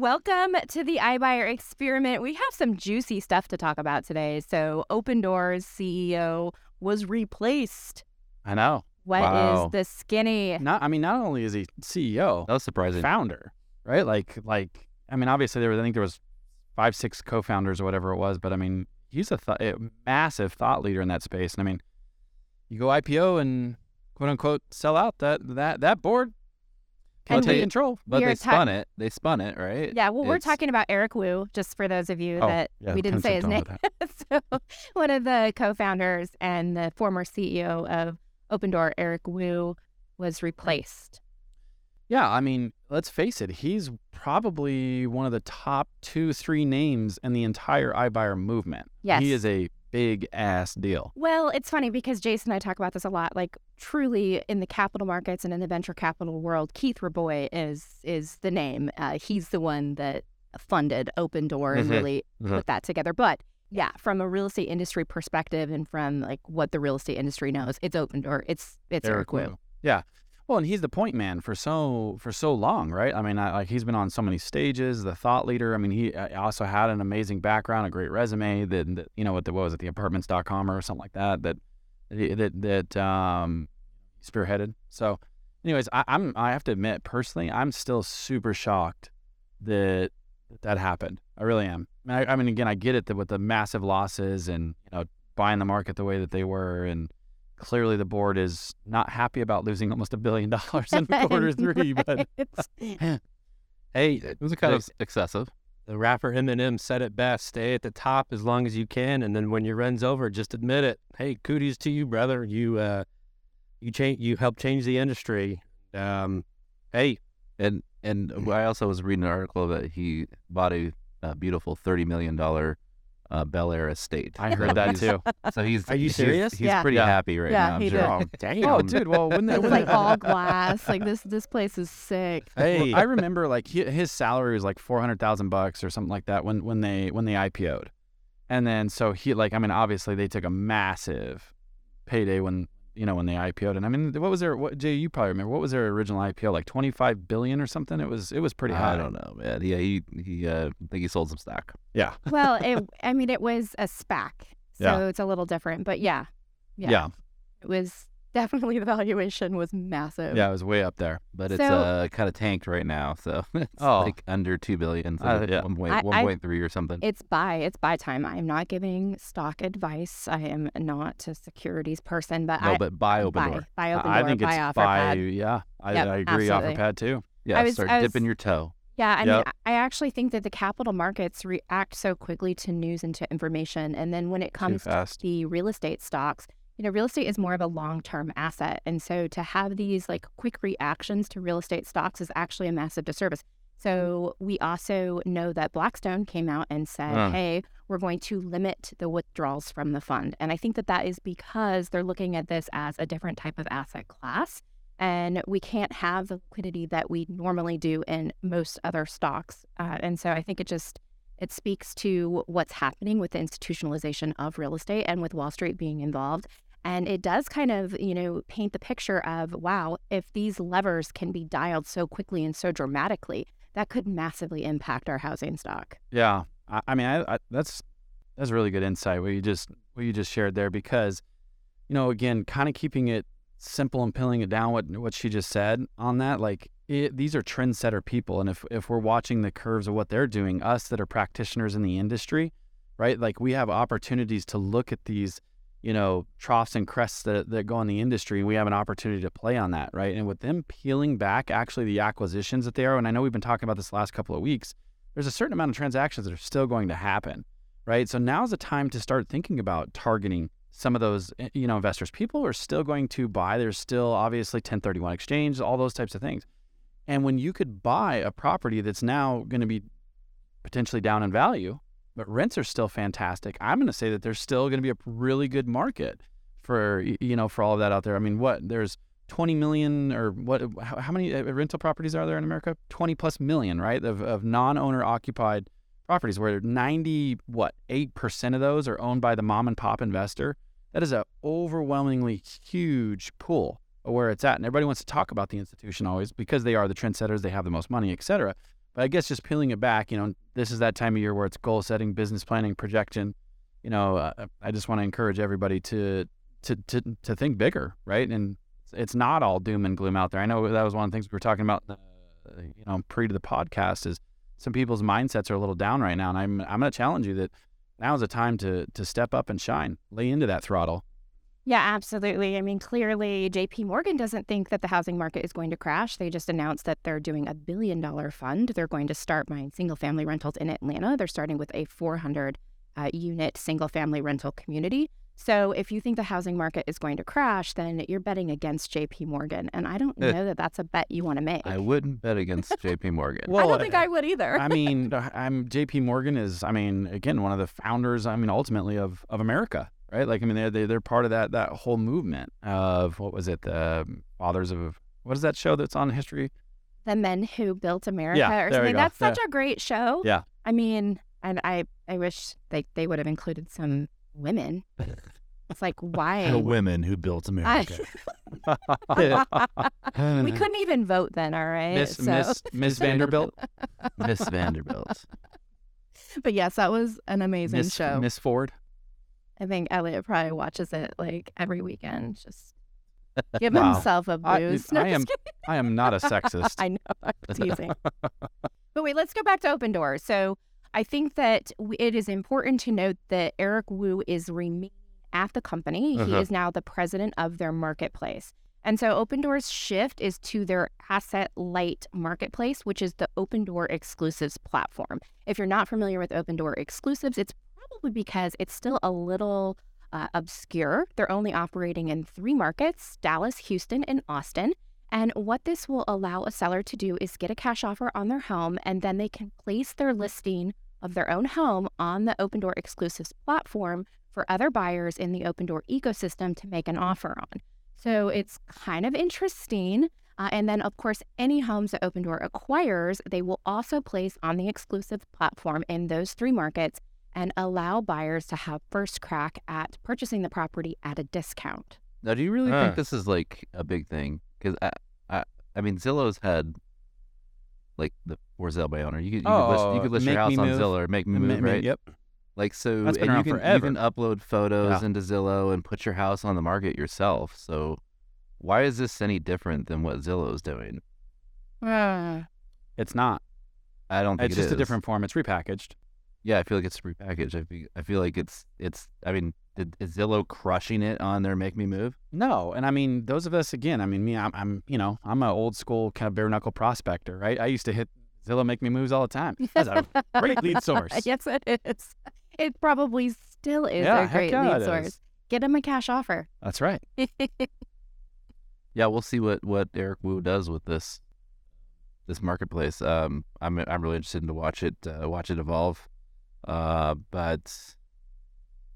Welcome to the iBuyer Experiment. We have some juicy stuff to talk about today. So Opendoor's CEO was replaced. I know. What is the skinny? Not only is he CEO, that was surprising. Founder, right? Obviously there was 5-6 co-founders or whatever it was, but I mean, he's a massive thought leader in that space. And I mean, you go IPO and quote unquote sell out that board. Can't take control, but they spun it. They spun it, right? Yeah. Well, we're talking about Eric Wu, just for those of you that we didn't say his name. So, one of the co-founders and the former CEO of Opendoor, Eric Wu, was replaced. Yeah, I mean, let's face it. He's probably one of the top 2-3 names in the entire iBuyer movement. Yes, he is a big ass deal. Well, it's funny because Jason and I talk about this a lot. Like, truly, in the capital markets and in the venture capital world, Keith Raboy is the name. He's the one that funded Opendoor and really put that together. But yeah, from a real estate industry perspective and from like what the real estate industry knows, it's Opendoor. It's Eric Wu. Yeah. Well, and he's the point man for so long, right? I mean, he's been on so many stages, the thought leader. I mean, he also had an amazing background, a great resume. That the apartments.com or something like that spearheaded. So, anyways, I have to admit personally, I'm still super shocked that happened. I really am. I mean, again, I get it that with the massive losses and buying the market the way that they were and. Clearly, the board is not happy about losing almost $1 billion in quarter three, but hey, it was kind of excessive. The rapper Eminem said it best: "Stay at the top as long as you can, and then when your run's over, just admit it. Hey, kudos to you, brother. You helped change the industry. And I also was reading an article that he bought a beautiful $30 million." Bel Air estate. I heard that too. So he's. Are you serious? He's pretty happy right now. I'm sure. Oh, damn. Oh, dude. Well, it's like all glass. Like this place is sick. Hey, I remember like his salary was like $400,000 or something like that when they IPO'd, and then so he obviously they took a massive payday when they IPO'd, and I mean what was their Jay? You probably remember what was their original IPO like $25 billion or something? It was pretty high. I don't know, man. Yeah, he I think he sold some stock. Yeah. Well, it was a SPAC, so it's a little different, but yeah. It was definitely the valuation was massive. Yeah, it was way up there, but it's kind of tanked right now, so it's like under $2 billion, so 1.3 or something. It's buy time. I'm not giving stock advice. I am not a securities person, but but buy Opendoor. Buy Opendoor. I think it's buy. Yeah, I agree. OfferPad too. Yeah, start dipping your toe. Yeah, I actually think that the capital markets react so quickly to news and to information, and then when it comes to the real estate stocks. Real estate is more of a long-term asset. And so to have these like quick reactions to real estate stocks is actually a massive disservice. So we also know that Blackstone came out and said, hey, we're going to limit the withdrawals from the fund. And I think that is because they're looking at this as a different type of asset class. And we can't have the liquidity that we normally do in most other stocks. And so I think it speaks to what's happening with the institutionalization of real estate and with Wall Street being involved. And it does kind of, paint the picture of, wow, if these levers can be dialed so quickly and so dramatically, that could massively impact our housing stock. Yeah. I mean, that's really good insight what you just shared there because, again, kind of keeping it simple and peeling it down, what she just said on that, like these are trendsetter people. And if we're watching the curves of what they're doing, us that are practitioners in the industry, right? Like we have opportunities to look at these troughs and crests that go in the industry, and we have an opportunity to play on that, right? And with them peeling back actually the acquisitions that they are, and I know we've been talking about this the last couple of weeks, there's a certain amount of transactions that are still going to happen, right? So now's the time to start thinking about targeting some of those investors. People are still going to buy. There's still obviously 1031 exchange, all those types of things. And when you could buy a property that's now going to be potentially down in value, but rents are still fantastic. I'm going to say that there's still going to be a really good market for all of that out there. I mean, there's 20 million or what? How many rental properties are there in America? 20+ million, right? Of non-owner occupied properties where 98% of those are owned by the mom and pop investor. That is an overwhelmingly huge pool of where it's at. And everybody wants to talk about the institution always because they are the trendsetters. They have the most money, et cetera. But I guess just peeling it back, you know, this is that time of year where it's goal setting, business planning, projection. You know, I just want to encourage everybody to think bigger, right? And it's not all doom and gloom out there. I know that was one of the things we were talking about, you know, pre to the podcast, is some people's mindsets are a little down right now. And I'm going to challenge you that now is a time to step up and shine, lay into that throttle. Yeah, absolutely. I mean, clearly, J.P. Morgan doesn't think that the housing market is going to crash. They just announced that they're doing a $1 billion fund. They're going to start buying single-family rentals in Atlanta. They're starting with a 400-unit single-family rental community. So if you think the housing market is going to crash, then you're betting against J.P. Morgan. And I don't know that that's a bet you want to make. I wouldn't bet against J.P. Morgan. Well, I don't think I would either. I mean, J.P. Morgan is, I mean, again, one of the founders, I mean, ultimately of America, right? Like, I mean, they're part of that whole movement of, what was it, the fathers of, what is that show that's on history? The Men Who Built America or something. That's such a great show. Yeah. I mean, and I wish they would have included some women. It's like, why? The Women Who Built America. We couldn't even vote then, all right? Miss Vanderbilt. Miss Vanderbilt. But yes, that was an amazing show. Miss Ford. I think Eliot probably watches it like every weekend. Just give himself a boost. I am not a sexist. I know. I'm teasing. But wait, let's go back to Opendoor. So I think that it is important to note that Eric Wu is remaining at the company. He is now the president of their marketplace. And so Opendoor's shift is to their asset-light marketplace, which is the Opendoor Exclusives platform. If you're not familiar with Opendoor Exclusives, it's probably because it's still a little obscure. They're only operating in 3 markets, Dallas, Houston, and Austin. And what this will allow a seller to do is get a cash offer on their home, and then they can place their listing of their own home on the Opendoor Exclusives platform for other buyers in the Opendoor ecosystem to make an offer on. So it's kind of interesting. And then, of course, any homes that Opendoor acquires, they will also place on the exclusive platform in those 3 markets and allow buyers to have first crack at purchasing the property at a discount. Now, do you really think this is like a big thing? Because I mean, Zillow's had like the for sale by owner. You could list your house on Zillow, or Make Me Move, right? Yep. Like so, and you can upload photos into Zillow and put your house on the market yourself. So, why is this any different than what Zillow's doing? It's not. I don't think it's just a different form. It's repackaged. Yeah, I feel like it's repackaged. I feel like it's. I mean, is Zillow crushing it on their Make Me Move? No, and I mean, those of us again. I mean, me, I'm an old school kind of bare knuckle prospector, right? I used to hit Zillow Make Me Moves all the time. That's a great lead source. Yes, it is. It probably still is a great lead source. Is. Get them a cash offer. That's right. Yeah, we'll see what Eric Wu does with this marketplace. I'm really interested to watch it evolve. But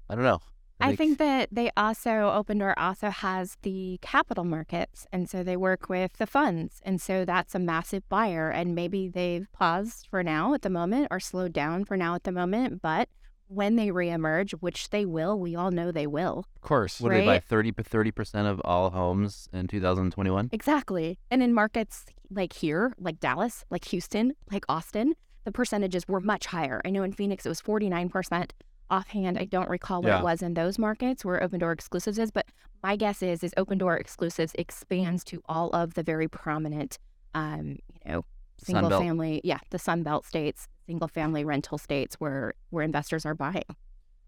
I don't know. I think that they also, Opendoor also has the capital markets, and so they work with the funds, and so that's a massive buyer, and maybe they've paused for now at the moment or slowed down for now at the moment, but when they reemerge, which they will, we all know they will. Of course. Right? Would they buy 30% of all homes in 2021? Exactly. And in markets like here, like Dallas, like Houston, like Austin, the percentages were much higher. I know in Phoenix it was 49%. Offhand, I don't recall what it was in those markets where Opendoor Exclusives is, but my guess is Opendoor Exclusives expands to all of the very prominent, single-family, the Sun Belt states, single-family rental states where investors are buying.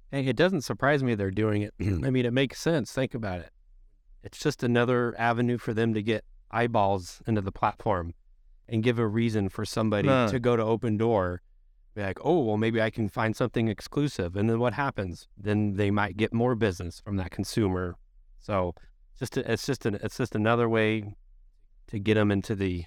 Hey, it doesn't surprise me they're doing it. I mean, it makes sense. Think about it. It's just another avenue for them to get eyeballs into the platform and give a reason for somebody to go to Opendoor. Be like, oh, well, maybe I can find something exclusive. And then what happens? Then they might get more business from that consumer. So it's just another way to get them into the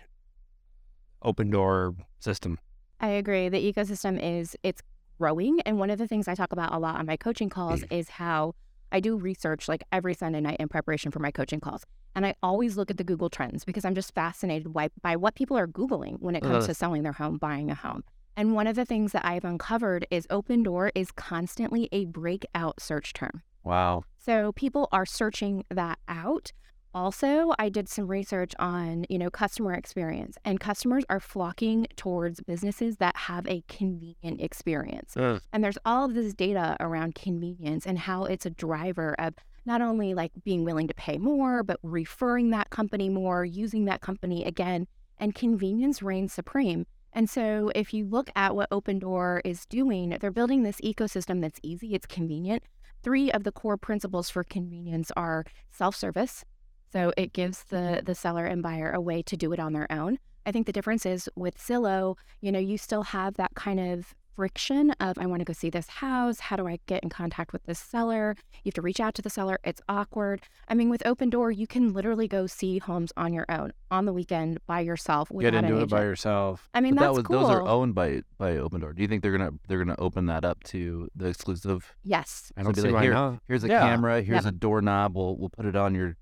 Opendoor system. I agree. The ecosystem it's growing. And one of the things I talk about a lot on my coaching calls is how I do research like every Sunday night in preparation for my coaching calls. And I always look at the Google Trends because I'm just fascinated by what people are Googling when it comes to selling their home, buying a home. And one of the things that I've uncovered is Opendoor is constantly a breakout search term. Wow. So people are searching that out. Also, I did some research on, customer experience, and customers are flocking towards businesses that have a convenient experience. And there's all of this data around convenience and how it's a driver of not only like being willing to pay more, but referring that company more, using that company again, and convenience reigns supreme. And so if you look at what Opendoor is doing, they're building this ecosystem that's easy, it's convenient. Three of the core principles for convenience are self-service. So it gives the seller and buyer a way to do it on their own. I think the difference is with Zillow, you still have that kind of friction of, I want to go see this house. How do I get in contact with this seller? You have to reach out to the seller. It's awkward. I mean, with Opendoor, you can literally go see homes on your own, on the weekend, by yourself. Without an agent. Get into it by yourself. I mean, that's cool. Those are owned by Opendoor. Do you think they're gonna open that up to the exclusive? Yes. I don't see why not. Here's a camera. Here's a doorknob. We'll put it on your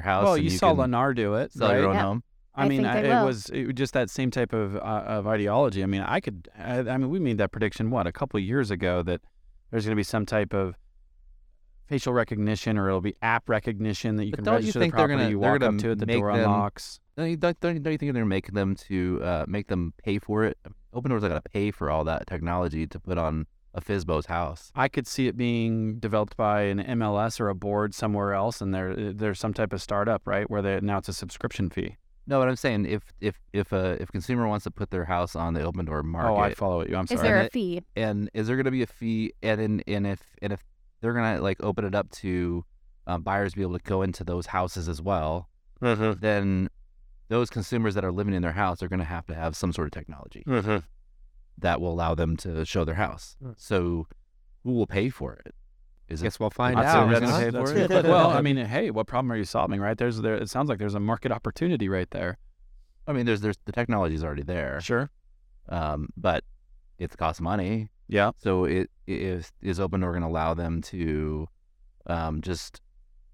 house. Well, you saw Lennar do it. Sell your own home. I mean, it was just that same type of ideology. I mean, we made that prediction a couple of years ago that there's going to be some type of facial recognition, or it'll be app recognition that you can register the property. You walk up to it, the door unlocks. Don't you think they're making them to make them pay for it? Opendoor's not going to pay for all that technology to put on a FSBO's house. I could see it being developed by an MLS or a board somewhere else, and there's some type of startup, right, where now it's a subscription fee. No, but I'm saying if a consumer wants to put their house on the Opendoor market. Oh, I follow you. I'm sorry. Is there a fee? And is there going to be a fee? And if they're going to open it up to buyers be able to go into those houses as well, mm-hmm. then those consumers that are living in their house are going to have some sort of technology. Mm-hmm. that will allow them to show their house. So who will pay for it? Guess we'll find out. Well, I mean, hey, what problem are you solving, right? It sounds like there's a market opportunity right there. I mean, there's the technology is already there. Sure. But it costs money. Yeah. So is Opendoor going to allow them to just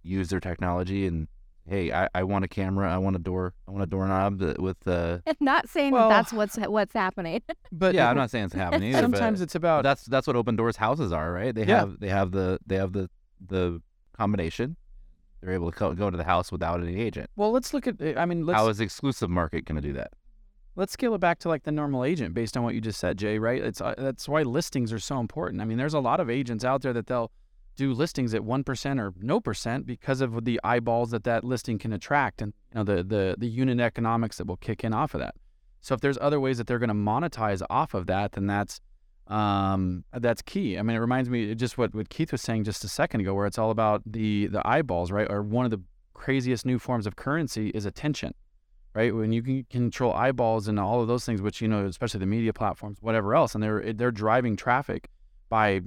use their technology and, hey, I want a camera, I want a doorknob with the... I'm not saying that's what's happening. But yeah, I'm not saying it's happening either. Sometimes it's about... That's what Opendoor's houses are, right? They have the combination. They're able to go to the house without any agent. Well, let's look at... how is the exclusive market going to do that? Let's scale it back to the normal agent based on what you just said, Jay, right? That's why listings are so important. I mean, there's a lot of agents out there that they'll do listings at 1% or no percent because of the eyeballs that listing can attract, and the unit economics that will kick in off of that. So if there's other ways that they're going to monetize off of that, then that's key. I mean, it reminds me just what Keith was saying just a second ago, where it's all about the eyeballs, right? Or one of the craziest new forms of currency is attention, right? When you can control eyeballs and all of those things, which especially the media platforms, whatever else, and they're driving traffic by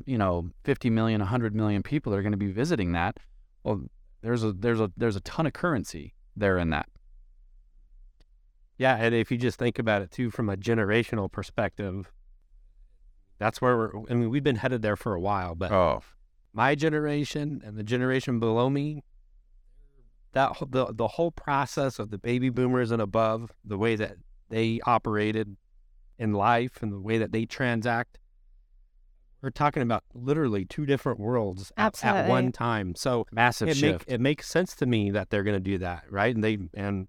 50 million, 100 million people that are going to be visiting that. Well, there's a ton of currency there in that. Yeah, and if you just think about it too from a generational perspective, that's where we've been headed there for a while, but my generation and the generation below me, that the whole process of the baby boomers and above, the way that they operated in life and the way that they transact, we're talking about literally two different worlds at one time. So massive shift. It makes sense to me that they're going to do that, right? And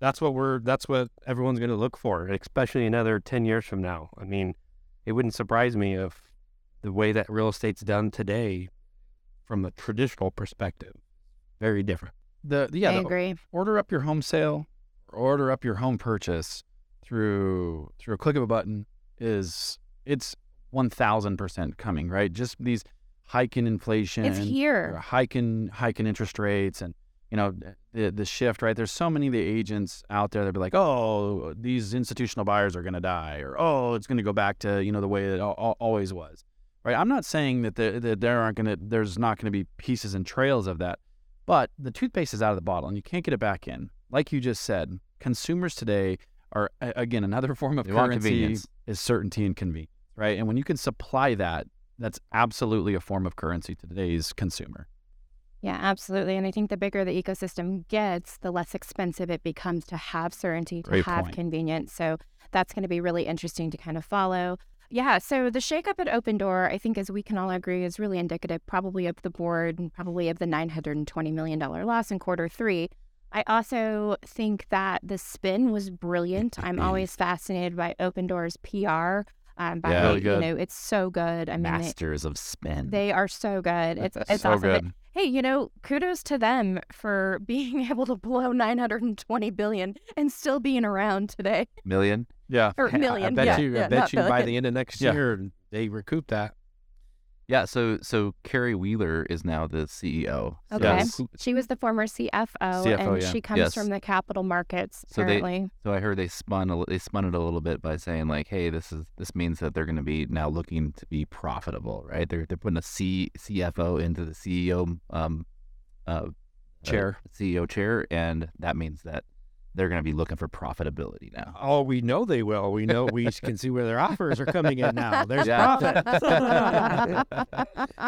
that's what everyone's going to look for, especially another 10 years from now. I mean, it wouldn't surprise me if the way that real estate's done today, from a traditional perspective, very different. I agree. Order up your home sale, or order up your home purchase through a click of a button it's 1,000% coming, right? Just these hike in inflation. It's here. Hike in interest rates and, the shift, right? There's so many of the agents out there that be like, oh, these institutional buyers are going to die, or, oh, it's going to go back to, the way it always was, right? I'm not saying that there's not going to be pieces and trails of that, but the toothpaste is out of the bottle and you can't get it back in. Like you just said, consumers today are, again, another form of currency is certainty and convenience. Right, and when you can supply that, that's absolutely a form of currency to today's consumer. Yeah, absolutely. And I think the bigger the ecosystem gets, the less expensive it becomes to have certainty, to have convenience. So that's going to be really interesting to kind of follow. Yeah, so the shakeup at Opendoor, I think, as we can all agree, is really indicative probably of the board and probably of the $920 million loss in quarter three. I also think that the spin was brilliant. I'm always fascinated by Opendoor's PR. It's so good. I mean, masters of spin. They are so good. It's so awesome. Good. But, hey, kudos to them for being able to blow $920 billion and still being around today. Million? Yeah. Or million. I bet you by the end of next year, they recoup that. Yeah, so Carrie Wheeler is now the CEO. Okay. Yes. She was the former CFO and she comes from the capital markets, apparently. So I heard they spun it a little bit by saying, like, hey, this means that they're going to be now looking to be profitable, right? They're putting a CFO into the CEO chair. CEO chair, and that means that they're going to be looking for profitability now. Oh, we know they will. We know we can see where their offers are coming in now. There's profit.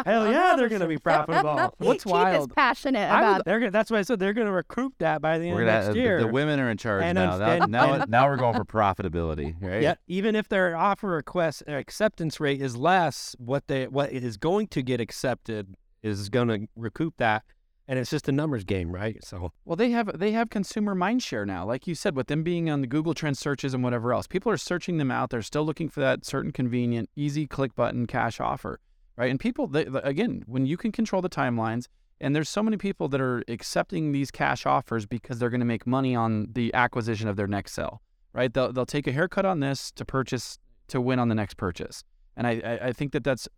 Hell yeah, they're going to be profitable. What's Keith wild? Keith is passionate about it. That's why I said they're going to recruit that by the end of next year. The women are in charge now. Now we're going for profitability, right? Yeah. Even if their offer request acceptance rate is less, what is going to get accepted is going to recoup that. And it's just a numbers game, right? So, well, they have consumer mindshare now, like you said, with them being on the Google Trend searches and whatever else. People are searching them out. They're still looking for that certain convenient, easy click button cash offer, right? And people, again, when you can control the timelines, and there's so many people that are accepting these cash offers because they're going to make money on the acquisition of their next sale, right? They'll take a haircut on this to purchase to win on the next purchase. And I think that that's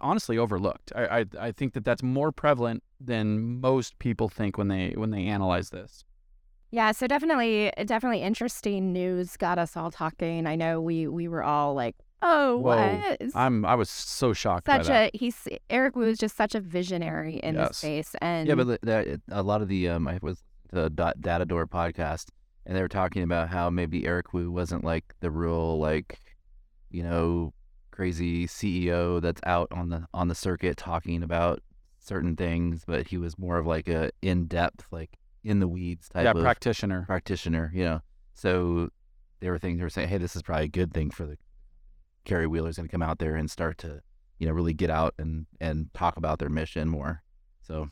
honestly overlooked. I think that that's more prevalent than most people think when they analyze this. Yeah, so definitely interesting news got us all talking. I know we were all like, oh, whoa. What? I was so shocked by that. Eric Wu is just such a visionary in this space. And yeah, but a lot of I was the Datador podcast, and they were talking about how maybe Eric Wu wasn't like the real, like, crazy CEO that's out on the circuit talking about certain things, but he was more of like a in-depth, like in the weeds type of practitioner. So they were saying, hey, this is probably a good thing for the Carrie Wheeler's going to come out there and start to, really get out and talk about their mission more. So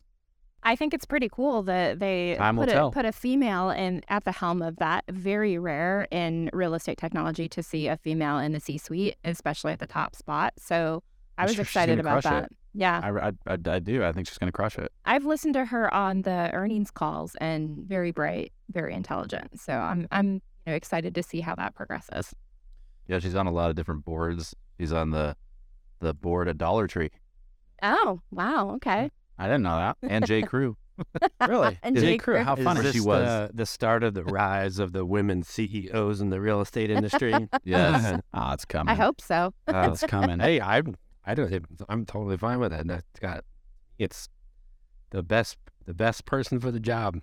I think it's pretty cool that they put a female in at the helm of that. Very rare in real estate technology to see a female in the C-suite, especially at the top spot. So I was excited about that. It. Yeah, I do. I think she's going to crush it. I've listened to her on the earnings calls, and very bright, very intelligent. So I'm excited to see how that progresses. Yeah, she's on a lot of different boards. She's on the board at Dollar Tree. Oh wow! Okay. I didn't know that. And J. Crew. Really? And J. Crew. How funny she was. The start of the rise of the women CEOs in the real estate industry. Yes. It's coming. I hope so. It's coming. Hey, I'm totally fine with it. It's the best person for the job.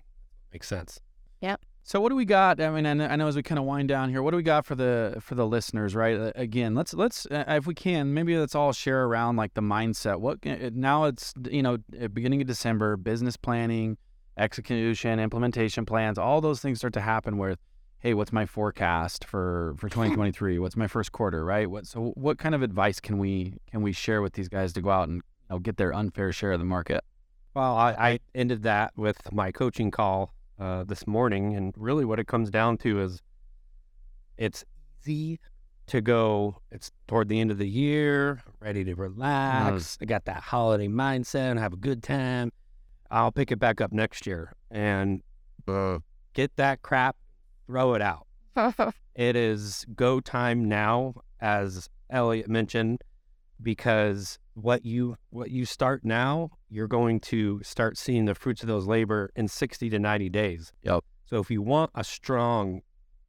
Makes sense. Yep. So what do we got? I mean, I know as we kind of wind down here, what do we got for the listeners, right? Again, let's if we can, maybe let's all share around like the mindset. Now it's, beginning of December, business planning, execution, implementation plans, all those things start to happen with, hey, what's my forecast for 2023? What's my first quarter, right? So what kind of advice can we share with these guys to go out and get their unfair share of the market? Well, I ended that with my coaching call this morning, and really what it comes down to is it's easy to go, it's toward the end of the year, ready to relax. Nice. I got that holiday mindset and have a good time. I'll pick it back up next year and get that crap, throw it out. It is go time now, as Eliot mentioned, because what you start now, you're going to start seeing the fruits of those labor in 60 to 90 days. Yep. So if you want a strong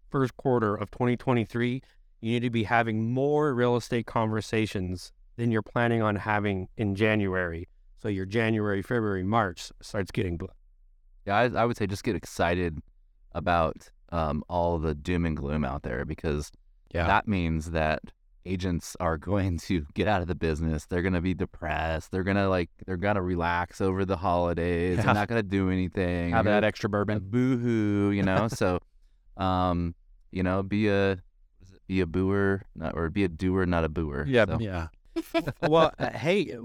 first quarter of 2023, you need to be having more real estate conversations than you're planning on having in January. So your January, February, March starts getting booked. Yeah, I would say just get excited about all the doom and gloom out there, because that means that agents are going to get out of the business. They're going to be depressed. They're going to relax over the holidays. They're not going to do anything. Have that extra bourbon. Boo-hoo, So, be a be a booer, or be a doer, not a booer. Yeah, so. Yeah. Well, hey,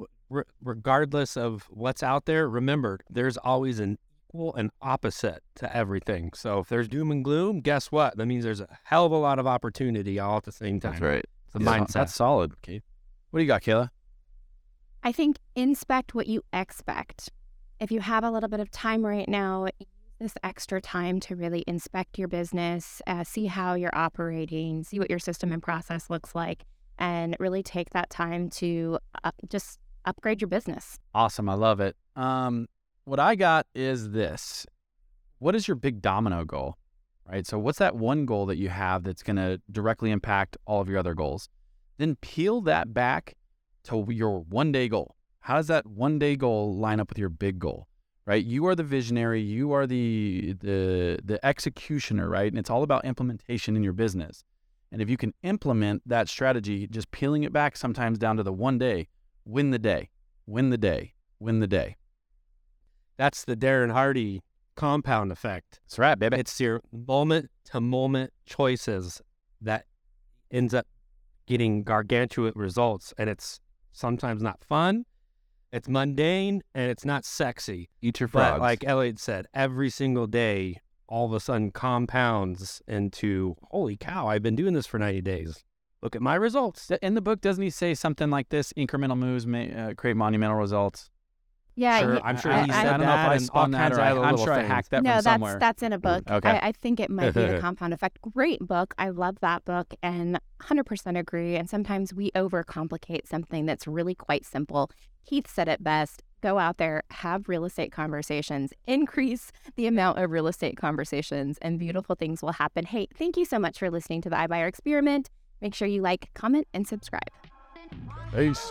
regardless of what's out there, remember, there's always an equal and opposite to everything. So if there's doom and gloom, guess what? That means there's a hell of a lot of opportunity all at the same time. That's right. It's the mindset. That's solid, Keith. What do you got, Kayla? I think inspect what you expect. If you have a little bit of time right now, use this extra time to really inspect your business, see how you're operating, see what your system and process looks like, and really take that time to just upgrade your business. Awesome. I love it. What I got is this. What is your big domino goal, right? So what's that one goal that you have that's going to directly impact all of your other goals? Then peel that back to your one-day goal. How does that one-day goal line up with your big goal, right? You are the visionary. You are the executioner, right? And it's all about implementation in your business. And if you can implement that strategy, just peeling it back sometimes down to the one day, win the day, win the day, win the day. That's the Darren Hardy compound effect. That's right, baby. It's your moment-to-moment choices that ends up getting gargantuan results, and it's sometimes not fun. It's mundane and it's not sexy. Eat your frogs. But like Eliot said, every single day, all of a sudden compounds into, holy cow, I've been doing this for 90 days. Look at my results. In the book, doesn't he say something like this? Incremental moves may create monumental results. Yeah. Sure, I'm sure he said that. I don't know if I spun that or I'm sure I hacked that from somewhere. No, that's in a book. Okay. I think it might be The Compound Effect. Great book. I love that book and 100% agree. And sometimes we overcomplicate something that's really quite simple. Keith said it best. Go out there, have real estate conversations, increase the amount of real estate conversations, and beautiful things will happen. Hey, thank you so much for listening to the iBuyer Experiment. Make sure you like, comment, and subscribe. Peace.